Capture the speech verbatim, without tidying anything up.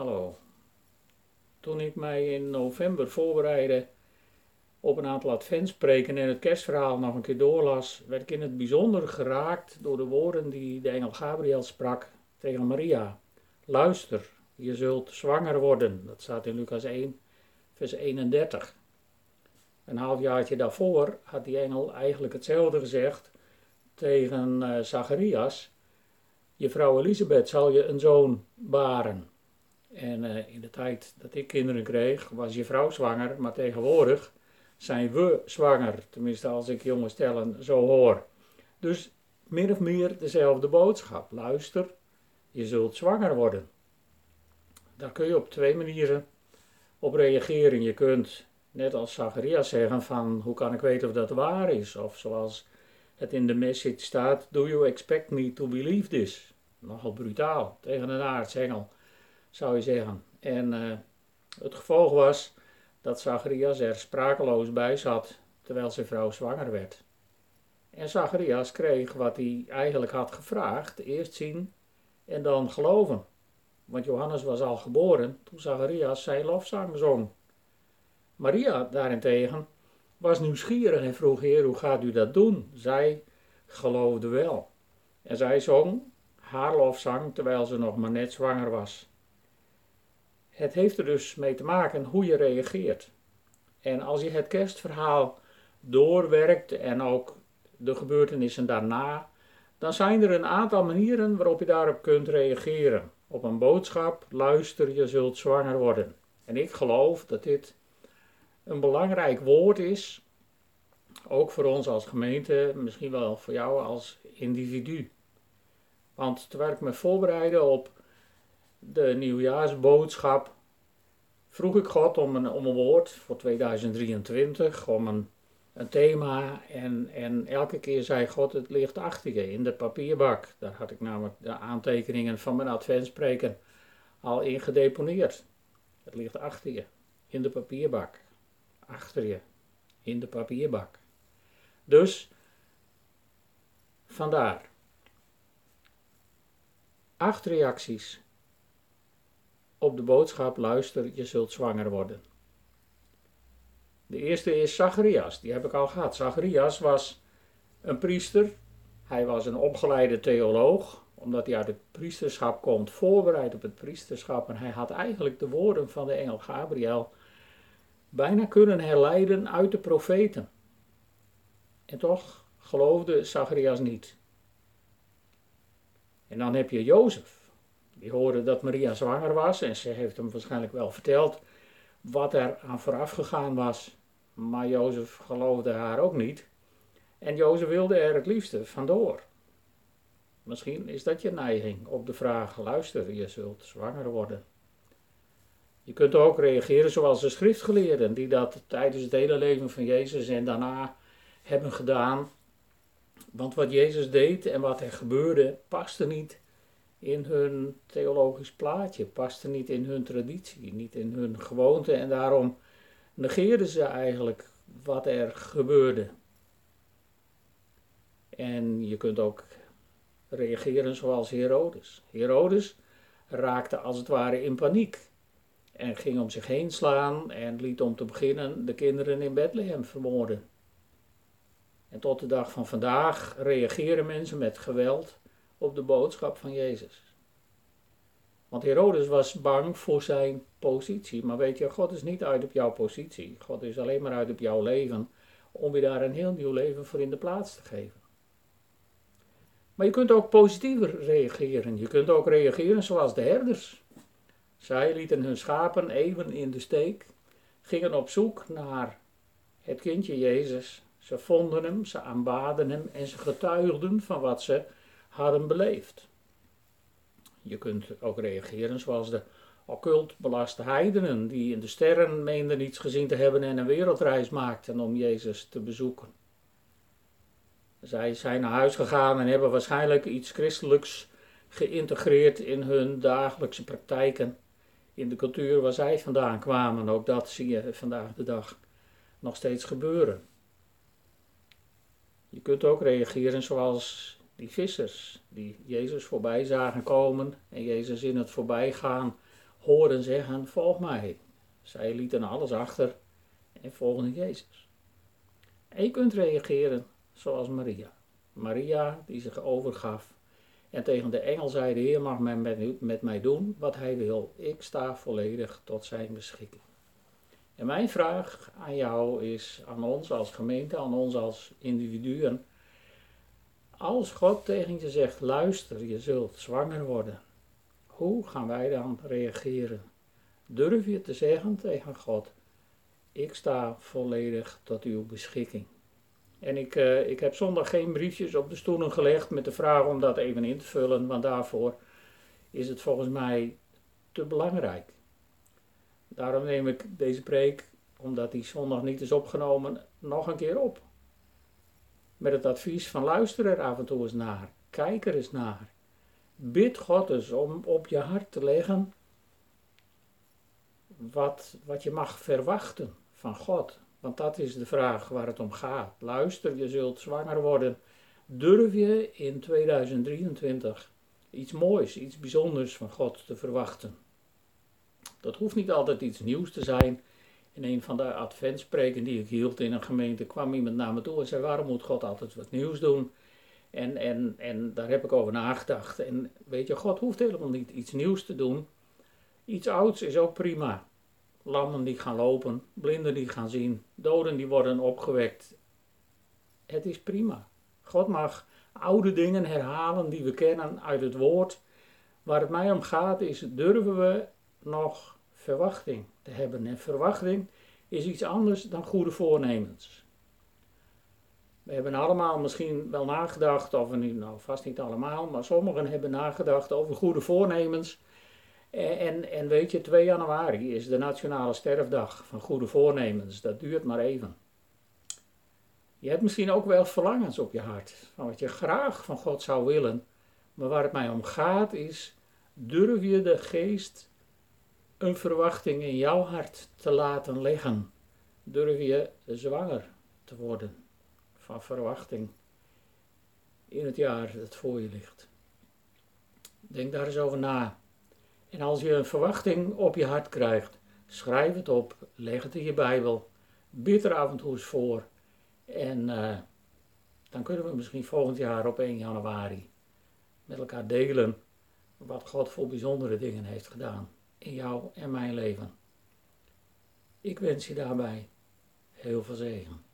Hallo. Toen ik mij in november voorbereidde op een aantal adventspreken en het kerstverhaal nog een keer doorlas, werd ik in het bijzonder geraakt door de woorden die de engel Gabriel sprak tegen Maria. Luister, je zult zwanger worden. Dat staat in Lucas één, vers eenendertig. Een halfjaartje daarvoor had die engel eigenlijk hetzelfde gezegd tegen uh, Zacharias. Je vrouw Elisabeth zal je een zoon baren. En uh, in de tijd dat ik kinderen kreeg, was je vrouw zwanger, maar tegenwoordig zijn we zwanger. Tenminste, als ik jonge stellen zo hoor. Dus min of meer dezelfde boodschap. Luister, je zult zwanger worden. Daar kun je op twee manieren op reageren. Je kunt net als Zacharias zeggen van, hoe kan ik weten of dat waar is? Of zoals het in de message staat, do you expect me to believe this? Nogal brutaal, tegen een aartsengel, zou je zeggen. En uh, het gevolg was dat Zacharias er sprakeloos bij zat, terwijl zijn vrouw zwanger werd. En Zacharias kreeg wat hij eigenlijk had gevraagd, eerst zien en dan geloven. Want Johannes was al geboren toen Zacharias zijn lofzang zong. Maria daarentegen was nieuwsgierig en vroeg, Heer, hoe gaat u dat doen? Zij geloofde wel. En zij zong haar lofzang terwijl ze nog maar net zwanger was. Het heeft er dus mee te maken hoe je reageert. En als je het kerstverhaal doorwerkt en ook de gebeurtenissen daarna, dan zijn er een aantal manieren waarop je daarop kunt reageren. Op een boodschap, luister, je zult zwanger worden. En ik geloof dat dit een belangrijk woord is, ook voor ons als gemeente, misschien wel voor jou als individu. Want terwijl ik me voorbereidde op de nieuwjaarsboodschap, vroeg ik God om een, om een woord voor tweeduizend drieëntwintig, om een, een thema. En, en elke keer zei God, het ligt achter je in de papierbak. Daar had ik namelijk de aantekeningen van mijn adventspreken al in gedeponeerd. Het ligt achter je, in de papierbak. Achter je, in de papierbak. Dus, vandaar. Acht reacties op de boodschap, luister, je zult zwanger worden. De eerste is Zacharias, die heb ik al gehad. Zacharias was een priester, hij was een opgeleide theoloog, omdat hij uit het priesterschap komt, voorbereid op het priesterschap, en hij had eigenlijk de woorden van de engel Gabriel bijna kunnen herleiden uit de profeten. En toch geloofde Zacharias niet. En dan heb je Jozef. Die hoorde dat Maria zwanger was en ze heeft hem waarschijnlijk wel verteld wat er aan vooraf gegaan was. Maar Jozef geloofde haar ook niet. En Jozef wilde er het liefste vandoor. Misschien is dat je neiging op de vraag, luister, je zult zwanger worden. Je kunt ook reageren zoals de schriftgeleerden die dat tijdens het hele leven van Jezus en daarna hebben gedaan. Want wat Jezus deed en wat er gebeurde paste niet in hun theologisch plaatje, paste niet in hun traditie, niet in hun gewoonte. En daarom negeerden ze eigenlijk wat er gebeurde. En je kunt ook reageren zoals Herodes. Herodes raakte als het ware in paniek. En ging om zich heen slaan en liet om te beginnen de kinderen in Bethlehem vermoorden. En tot de dag van vandaag reageren mensen met geweld op de boodschap van Jezus. Want Herodes was bang voor zijn positie. Maar weet je, God is niet uit op jouw positie. God is alleen maar uit op jouw leven om je daar een heel nieuw leven voor in de plaats te geven. Maar je kunt ook positiever reageren. Je kunt ook reageren zoals de herders. Zij lieten hun schapen even in de steek, gingen op zoek naar het kindje Jezus. Ze vonden hem, ze aanbaden hem en ze getuigden van wat ze hadden beleefd. Je kunt ook reageren zoals de occult belaste heidenen die in de sterren meenden iets gezien te hebben en een wereldreis maakten om Jezus te bezoeken. Zij zijn naar huis gegaan en hebben waarschijnlijk iets christelijks geïntegreerd in hun dagelijkse praktijken, in de cultuur waar zij vandaan kwamen. Ook dat zie je vandaag de dag nog steeds gebeuren. Je kunt ook reageren zoals die vissers die Jezus voorbij zagen komen en Jezus in het voorbijgaan hoorden zeggen, volg mij. Zij lieten alles achter en volgden Jezus. En je kunt reageren zoals Maria. Maria die zich overgaf en tegen de engel zei, de Heer mag men met, met mij doen wat hij wil. Ik sta volledig tot zijn beschikking. En mijn vraag aan jou is, aan ons als gemeente, aan ons als individuen. Als God tegen je zegt, luister, je zult zwanger worden. Hoe gaan wij dan reageren? Durf je te zeggen tegen God, ik sta volledig tot uw beschikking. En ik, uh, ik heb zondag geen briefjes op de stoelen gelegd met de vraag om dat even in te vullen, want daarvoor is het volgens mij te belangrijk. Daarom neem ik deze preek, omdat die zondag niet is opgenomen, nog een keer op. Met het advies van luister er af en toe eens naar, kijk er eens naar. Bid God eens om op je hart te leggen wat, wat je mag verwachten van God. Want dat is de vraag waar het om gaat. Luister, je zult zwanger worden. Durf je in tweeduizend drieëntwintig iets moois, iets bijzonders van God te verwachten? Dat hoeft niet altijd iets nieuws te zijn. In een van de adventspreken die ik hield in een gemeente kwam iemand naar me toe en zei, waarom moet God altijd wat nieuws doen? En, en, en daar heb ik over nagedacht. En weet je, God hoeft helemaal niet iets nieuws te doen. Iets ouds is ook prima. Lammen die gaan lopen, blinden die gaan zien, doden die worden opgewekt. Het is prima. God mag oude dingen herhalen die we kennen uit het woord. Waar het mij om gaat is, durven we nog verwachting te hebben? En verwachting is iets anders dan goede voornemens. We hebben allemaal misschien wel nagedacht, of niet, nou vast niet allemaal, maar sommigen hebben nagedacht over goede voornemens. En, en, en weet je, twee januari is de nationale sterfdag van goede voornemens. Dat duurt maar even. Je hebt misschien ook wel verlangens op je hart, van wat je graag van God zou willen. Maar waar het mij om gaat is, durf je de geest een verwachting in jouw hart te laten leggen? Durf je zwanger te worden van verwachting in het jaar dat voor je ligt? Denk daar eens over na. En als je een verwachting op je hart krijgt, schrijf het op, leg het in je Bijbel, bid er af en toe eens voor. En uh, dan kunnen we misschien volgend jaar op één januari met elkaar delen wat God voor bijzondere dingen heeft gedaan in jouw en mijn leven. Ik wens je daarbij heel veel zegen.